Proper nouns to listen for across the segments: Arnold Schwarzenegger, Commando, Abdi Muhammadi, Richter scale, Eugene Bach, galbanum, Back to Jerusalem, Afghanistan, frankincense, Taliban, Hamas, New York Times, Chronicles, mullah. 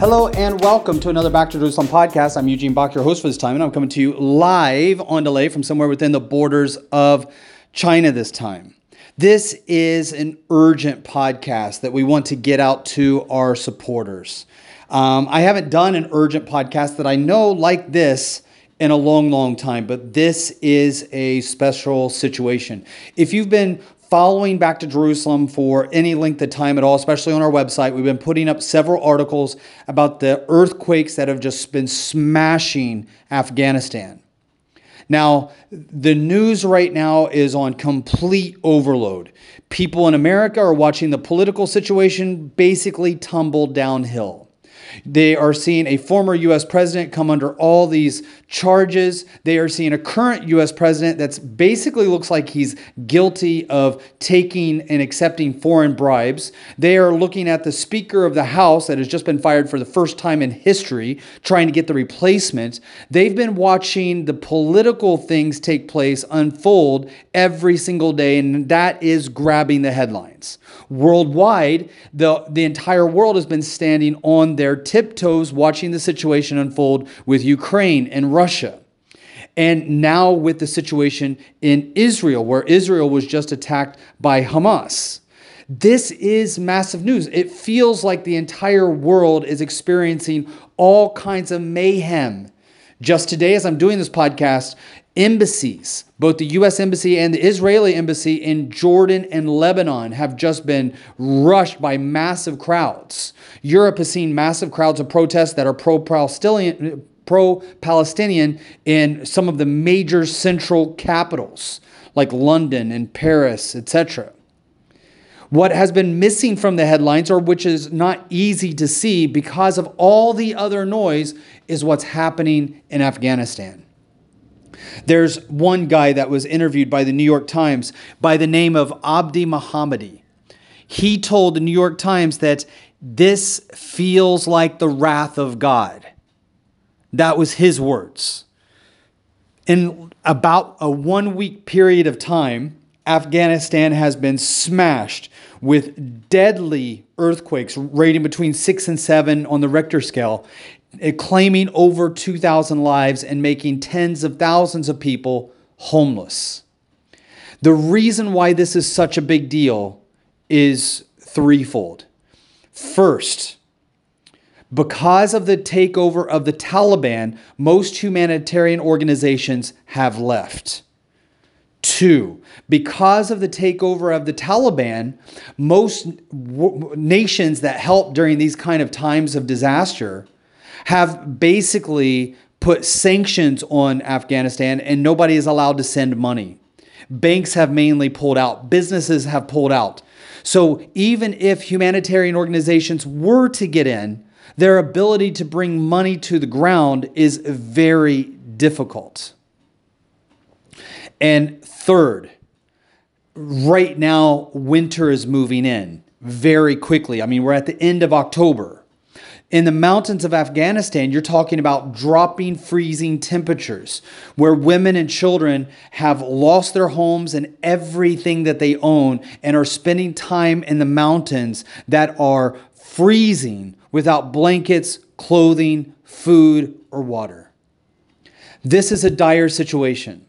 Hello and welcome to another Back to Jerusalem podcast. I'm Eugene Bach, your host for this time, and I'm coming to you live on delay from somewhere within the borders of China this time. This is an urgent podcast that we want to get out to our supporters. I haven't done an urgent podcast that I know like this in a long, long time, but this is a special situation. If you've been following Back to Jerusalem for any length of time at all, especially on our website, we've been putting up several articles about the earthquakes that have just been smashing Afghanistan. Now, the news right now is on complete overload. People in America are watching the political situation basically tumble downhill. They are seeing a former U.S. president come under all these charges. They are seeing a current U.S. president that's basically looks like he's guilty of taking and accepting foreign bribes. They are looking at the Speaker of the House that has just been fired for the first time in history, trying to get the replacement. They've been watching the political things take place unfold every single day, and that is grabbing the headlines. Worldwide, the entire world has been standing on their tiptoes watching the situation unfold with Ukraine and Russia. And now with the situation in Israel, where Israel was just attacked by Hamas. This is massive news. It feels like the entire world is experiencing all kinds of mayhem. Just today, as I'm doing this podcast, embassies, both the U.S. embassy and the Israeli embassy in Jordan and Lebanon have just been rushed by massive crowds. Europe has seen massive crowds of protests that are pro-Palestinian in some of the major central capitals like London and Paris, etc. What has been missing from the headlines, or which is not easy to see because of all the other noise, is what's happening in Afghanistan. There's one guy that was interviewed by the New York Times by the name of Abdi Muhammadi. He told the New York Times that this feels like the wrath of God. That was his words. In about a 1 week period of time, Afghanistan has been smashed with deadly earthquakes rating between 6 and 7 on the Richter scale, claiming over 2,000 lives and making tens of thousands of people homeless. The reason why this is such a big deal is threefold. First, because of the takeover of the Taliban, most humanitarian organizations have left. Two, because of the takeover of the Taliban, most nations that help during these kind of times of disaster have basically put sanctions on Afghanistan, and nobody is allowed to send money. Banks have mainly pulled out. Businesses have pulled out. So even if humanitarian organizations were to get in, their ability to bring money to the ground is very difficult. And third, right now, winter is moving in very quickly. I mean, we're at the end of October. In the mountains of Afghanistan, you're talking about dropping freezing temperatures where women and children have lost their homes and everything that they own and are spending time in the mountains that are freezing without blankets, clothing, food, or water. This is a dire situation.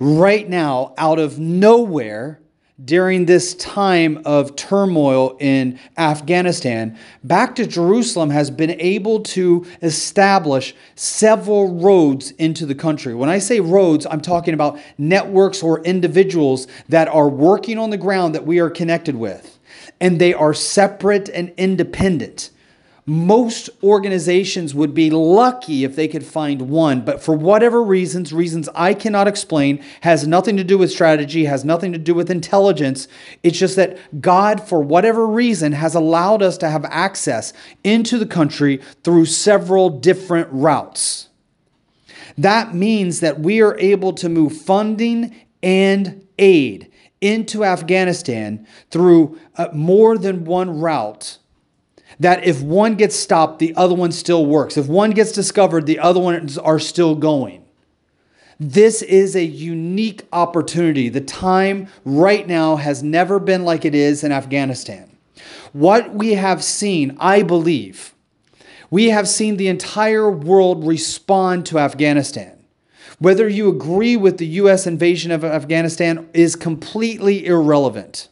Right now, out of nowhere, during this time of turmoil in Afghanistan, Back to Jerusalem has been able to establish several roads into the country. When I say roads, I'm talking about networks or individuals that are working on the ground that we are connected with, and they are separate and independent. Most organizations would be lucky if they could find one, but for whatever reasons, reasons I cannot explain, has nothing to do with strategy, has nothing to do with intelligence. It's just that God, for whatever reason, has allowed us to have access into the country through several different routes. That means that we are able to move funding and aid into Afghanistan through more than one route, that if one gets stopped, the other one still works. If one gets discovered, the other ones are still going. This is a unique opportunity. The time right now has never been like it is in Afghanistan. What we have seen, I believe, we have seen the entire world respond to Afghanistan. Whether you agree with the U.S. invasion of Afghanistan is completely irrelevant.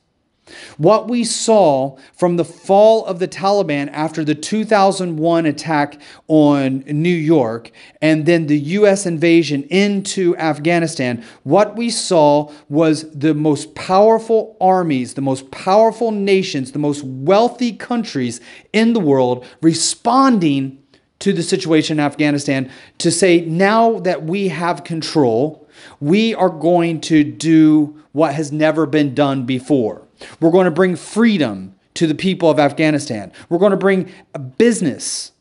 What we saw from the fall of the Taliban after the 2001 attack on New York and then the U.S. invasion into Afghanistan, what we saw was the most powerful armies, the most powerful nations, the most wealthy countries in the world responding to the situation in Afghanistan to say, now that we have control, we are going to do what has never been done before. We're going to bring freedom to the people of Afghanistan. We're going to bring business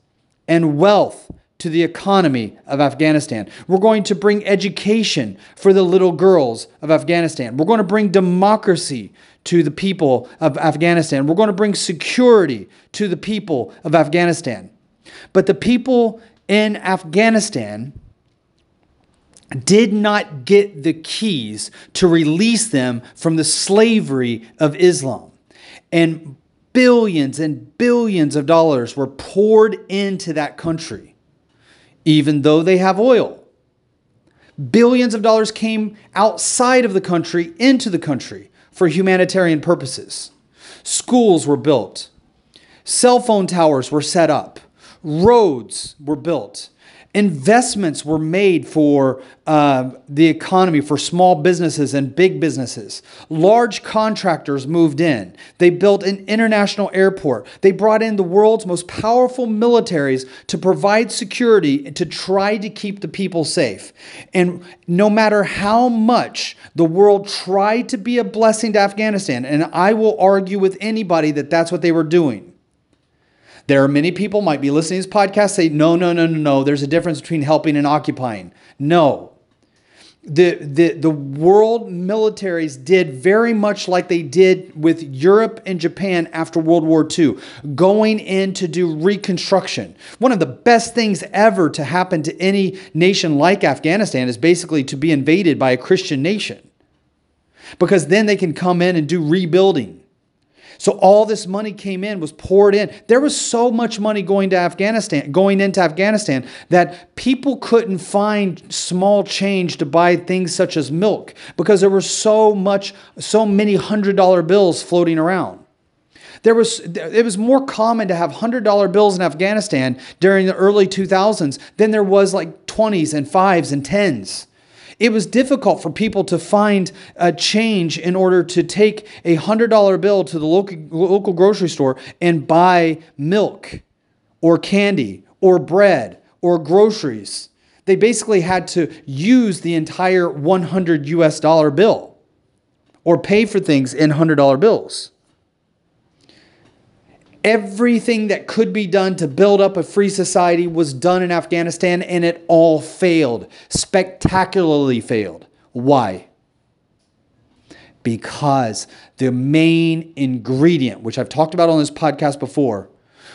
and wealth to the economy of Afghanistan. We're going to bring education for the little girls of Afghanistan. We're going to bring democracy to the people of Afghanistan. We're going to bring security to the people of Afghanistan. But the people in Afghanistan did not get the keys to release them from the slavery of Islam. And billions of dollars were poured into that country, even though they have oil. Billions of dollars came outside of the country into the country for humanitarian purposes. Schools were built. Cell phone towers were set up. Roads were built. Investments were made for the economy, for small businesses and big businesses. Large contractors moved in. They built an international airport. They brought in the world's most powerful militaries to provide security and to try to keep the people safe. And no matter how much the world tried to be a blessing to Afghanistan, and I will argue with anybody that that's what they were doing. There are many people might be listening to this podcast say, no, there's a difference between helping and occupying. No. The world militaries did very much like they did with Europe and Japan after World War II, going in to do reconstruction. One of the best things ever to happen to any nation like Afghanistan is basically to be invaded by a Christian nation, because then they can come in and do rebuilding. So all this money came in, was poured in. There was so much money going into Afghanistan that people couldn't find small change to buy things such as milk because there were so many $100 bills floating around. It was more common to have $100 bills in Afghanistan during the early 2000s than there was like 20s and 5s and 10s. It was difficult for people to find a change in order to take a $100 bill to the local grocery store and buy milk or candy or bread or groceries. They basically had to use the entire $100 bill or pay for things in $100 bills. Everything that could be done to build up a free society was done in Afghanistan, and it all failed, spectacularly failed. Why? Because the main ingredient, which I've talked about on this podcast before,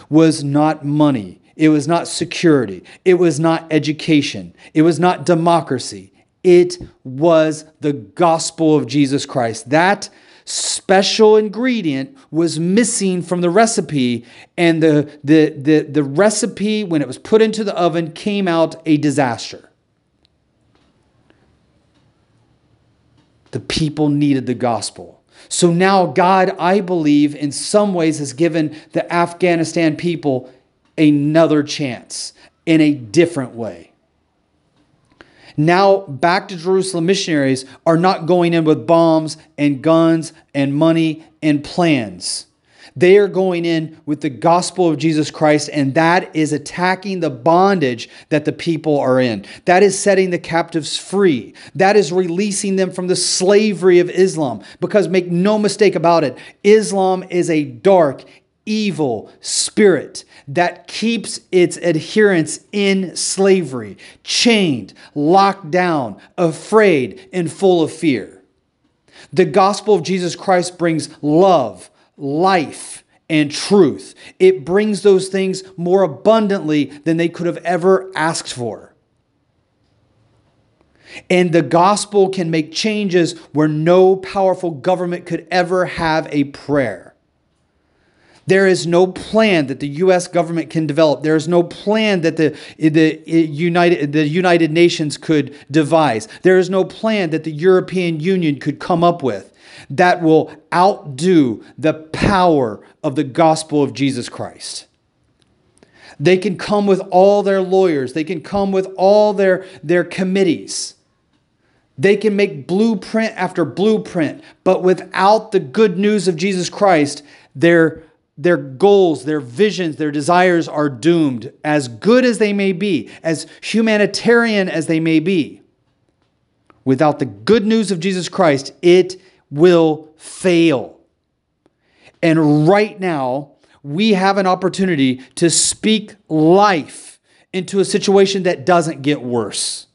was not money. It was not security. It was not education. It was not democracy. It was the gospel of Jesus Christ. That special ingredient was missing from the recipe, and the recipe, when it was put into the oven, came out a disaster. The people needed the gospel. So now God, I believe, in some ways has given the Afghanistan people another chance in a different way. Now, Back to Jerusalem missionaries are not going in with bombs and guns and money and plans. They are going in with the gospel of Jesus Christ, and that is attacking the bondage that the people are in. That is setting the captives free. That is releasing them from the slavery of Islam. Because make no mistake about it, Islam is a dark, evil spirit that keeps its adherents in slavery, chained, locked down, afraid, and full of fear. The gospel of Jesus Christ brings love, life, and truth. It brings those things more abundantly than they could have ever asked for. And the gospel can make changes where no powerful government could ever have a prayer. There is no plan that the U.S. government can develop. There is no plan that the United Nations could devise. There is no plan that the European Union could come up with that will outdo the power of the gospel of Jesus Christ. They can come with all their lawyers. They can come with all their committees. They can make blueprint after blueprint, but without the good news of Jesus Christ, their goals, their visions, their desires are doomed, as good as they may be, as humanitarian as they may be. Without the good news of Jesus Christ, it will fail. And right now, we have an opportunity to speak life into a situation that doesn't get worse.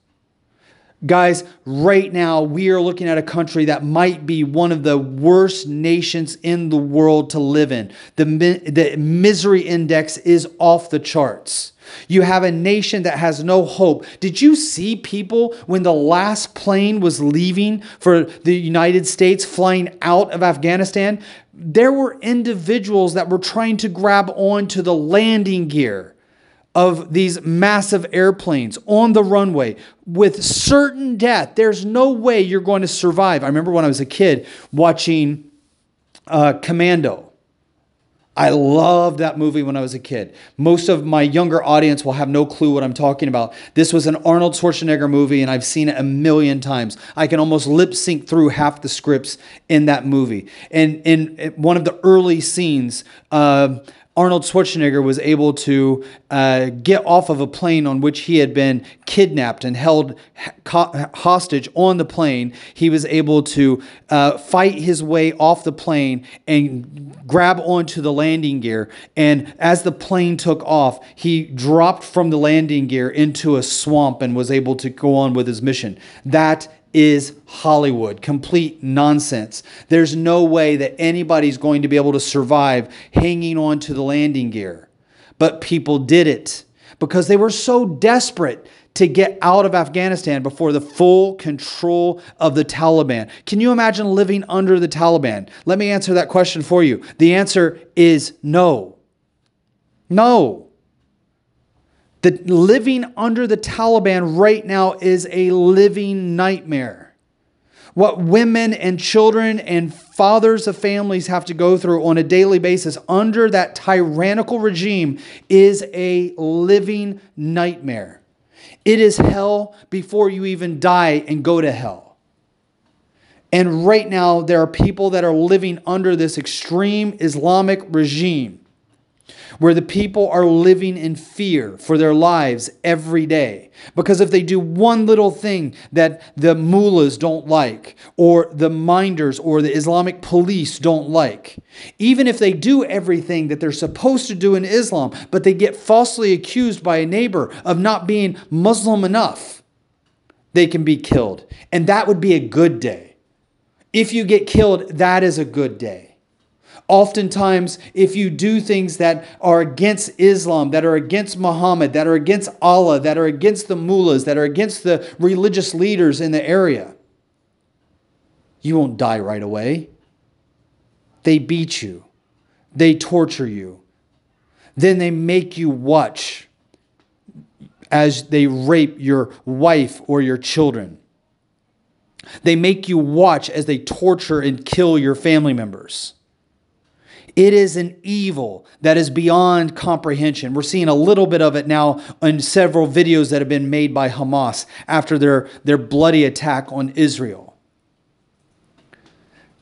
Guys, right now, we are looking at a country that might be one of the worst nations in the world to live in. The misery index is off the charts. You have a nation that has no hope. Did you see people when the last plane was leaving for the United States, flying out of Afghanistan? There were individuals that were trying to grab onto the landing gear of these massive airplanes on the runway with certain death. There's no way you're going to survive. I remember when I was a kid watching Commando. I loved that movie when I was a kid. Most of my younger audience will have no clue what I'm talking about. This was an Arnold Schwarzenegger movie, and I've seen it a million times. I can almost lip sync through half the scripts in that movie. And in one of the early scenes, Arnold Schwarzenegger was able to get off of a plane on which he had been kidnapped and held hostage on the plane. He was able to fight his way off the plane and grab onto the landing gear. And as the plane took off, he dropped from the landing gear into a swamp and was able to go on with his mission. That is Hollywood. Complete nonsense. There's no way that anybody's going to be able to survive hanging on to the landing gear. But people did it because they were so desperate to get out of Afghanistan before the full control of the Taliban. Can you imagine living under the Taliban? Let me answer that question for you. The answer is no. No. That living under the Taliban right now is a living nightmare. What women and children and fathers of families have to go through on a daily basis under that tyrannical regime is a living nightmare. It is hell before you even die and go to hell. And right now, there are people that are living under this extreme Islamic regime, where the people are living in fear for their lives every day. Because if they do one little thing that the mullahs don't like, or the minders or the Islamic police don't like, even if they do everything that they're supposed to do in Islam, but they get falsely accused by a neighbor of not being Muslim enough, they can be killed. And that would be a good day. If you get killed, that is a good day. Oftentimes, if you do things that are against Islam, that are against Muhammad, that are against Allah, that are against the mullahs, that are against the religious leaders in the area, you won't die right away. They beat you. They torture you. Then they make you watch as they rape your wife or your children. They make you watch as they torture and kill your family members. It is an evil that is beyond comprehension. We're seeing a little bit of it now in several videos that have been made by Hamas after their bloody attack on Israel.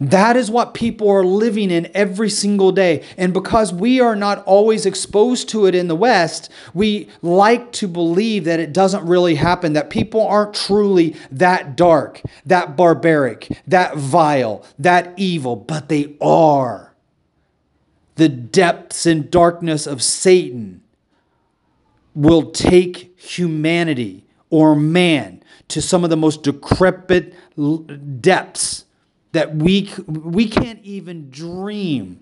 That is what people are living in every single day. And because we are not always exposed to it in the West, we like to believe that it doesn't really happen, that people aren't truly that dark, that barbaric, that vile, that evil, but they are. The depths and darkness of Satan will take humanity or man to some of the most decrepit depths that we can't even dream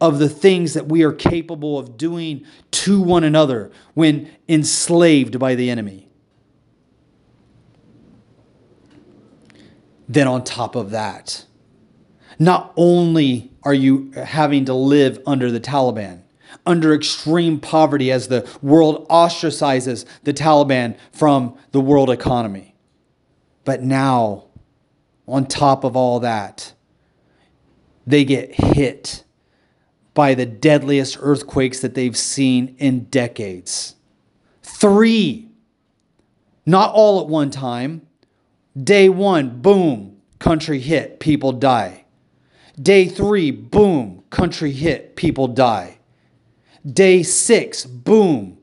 of the things that we are capable of doing to one another when enslaved by the enemy. Then on top of that, not only are you having to live under the Taliban, under extreme poverty as the world ostracizes the Taliban from the world economy, but now, on top of all that, they get hit by the deadliest earthquakes that they've seen in decades. 3, not all at one time. Day 1, boom, country hit, people die. Day 3, boom, country hit, people die. Day 6, boom.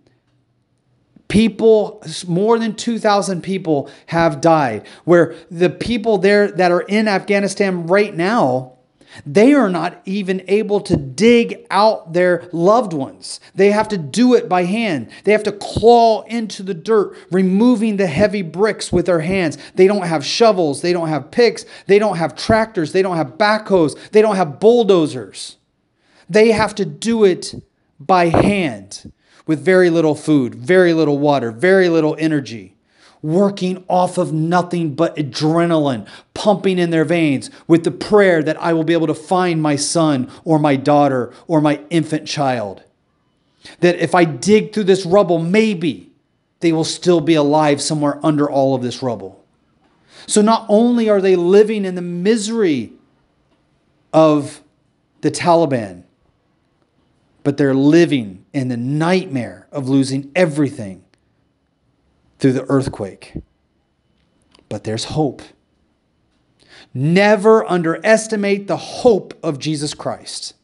People, more than 2,000 people have died, where the people there that are in Afghanistan right now, they are not even able to dig out their loved ones. They have to do it by hand. They have to claw into the dirt, removing the heavy bricks with their hands. They don't have shovels. They don't have picks. They don't have tractors. They don't have backhoes. They don't have bulldozers. They have to do it by hand, with very little food, very little water, very little energy, working off of nothing but adrenaline, pumping in their veins with the prayer that I will be able to find my son or my daughter or my infant child. That if I dig through this rubble, maybe they will still be alive somewhere under all of this rubble. So not only are they living in the misery of the Taliban, but they're living in the nightmare of losing everything through the earthquake. But there's hope. Never underestimate the hope of Jesus Christ.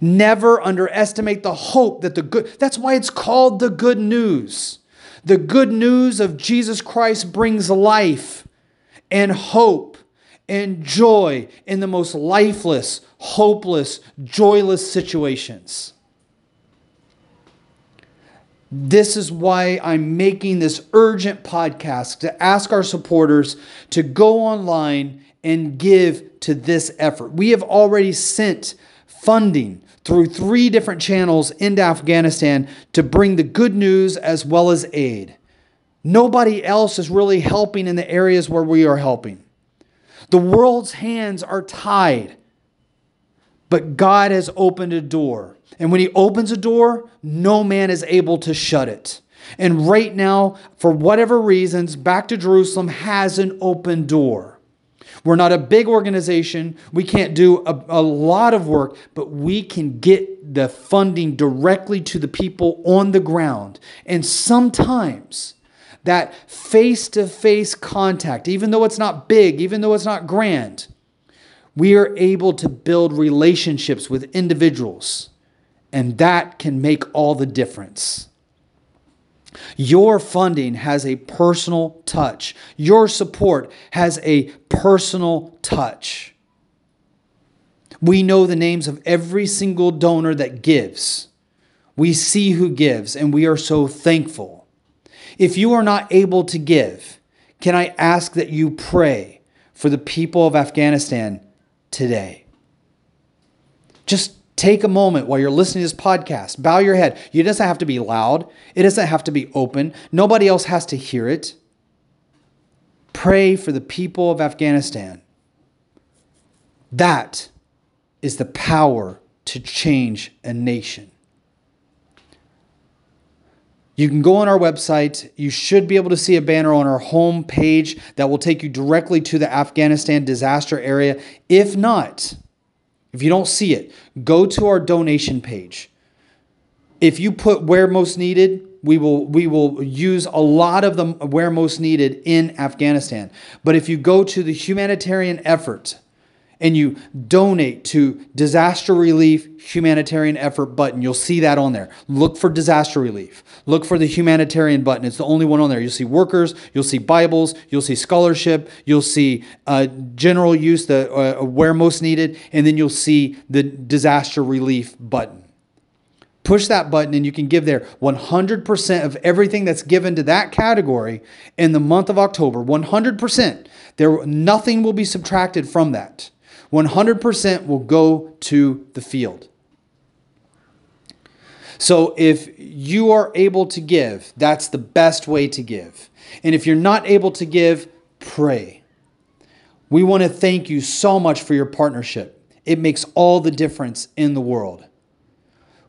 Never underestimate the hope that the good... That's why it's called the good news. The good news of Jesus Christ brings life and hope and joy in the most lifeless, hopeless, joyless situations. This is why I'm making this urgent podcast to ask our supporters to go online and give to this effort. We have already sent funding through 3 different channels into Afghanistan to bring the good news as well as aid. Nobody else is really helping in the areas where we are helping. The world's hands are tied. But God has opened a door. And when he opens a door, no man is able to shut it. And right now, for whatever reasons, Back to Jerusalem has an open door. We're not a big organization. We can't do a lot of work, but we can get the funding directly to the people on the ground. And sometimes that face-to-face contact, even though it's not big, even though it's not grand, we are able to build relationships with individuals, and that can make all the difference. Your funding has a personal touch. Your support has a personal touch. We know the names of every single donor that gives. We see who gives, and we are so thankful. If you are not able to give, can I ask that you pray for the people of Afghanistan today? Just take a moment while you're listening to this podcast. Bow your head. It doesn't have to be loud. It doesn't have to be open. Nobody else has to hear it. Pray for the people of Afghanistan. That is the power to change a nation. You can go on our website. You should be able to see a banner on our home page that will take you directly to the Afghanistan disaster area. If not, if you don't see it, go to our donation page. If you put where most needed, we will use a lot of the where most needed in Afghanistan. But if you go to the humanitarian effort and you donate to disaster relief, humanitarian effort button, you'll see that on there. Look for disaster relief. Look for the humanitarian button. It's the only one on there. You'll see workers, you'll see Bibles, you'll see scholarship, you'll see general use, the where most needed, and then you'll see the disaster relief button. Push that button and you can give there. 100% of everything that's given to that category in the month of October, 100%. Nothing will be subtracted from that. 100% will go to the field. So if you are able to give, that's the best way to give. And if you're not able to give, pray. We want to thank you so much for your partnership. It makes all the difference in the world.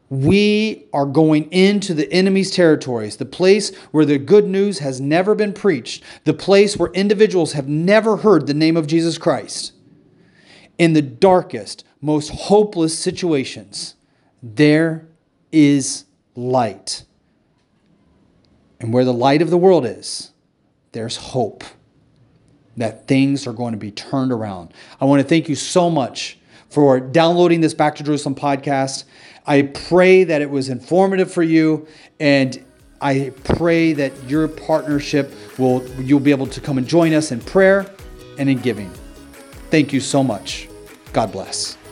We are going into the enemy's territories, the place where the good news has never been preached, the place where individuals have never heard the name of Jesus Christ. In the darkest, most hopeless situations, there is light. And where the light of the world is, there's hope that things are going to be turned around. I want to thank you so much for downloading this Back to Jerusalem podcast. I pray that it was informative for you, and I pray that your partnership you'll be able to come and join us in prayer and in giving. Thank you so much. God bless.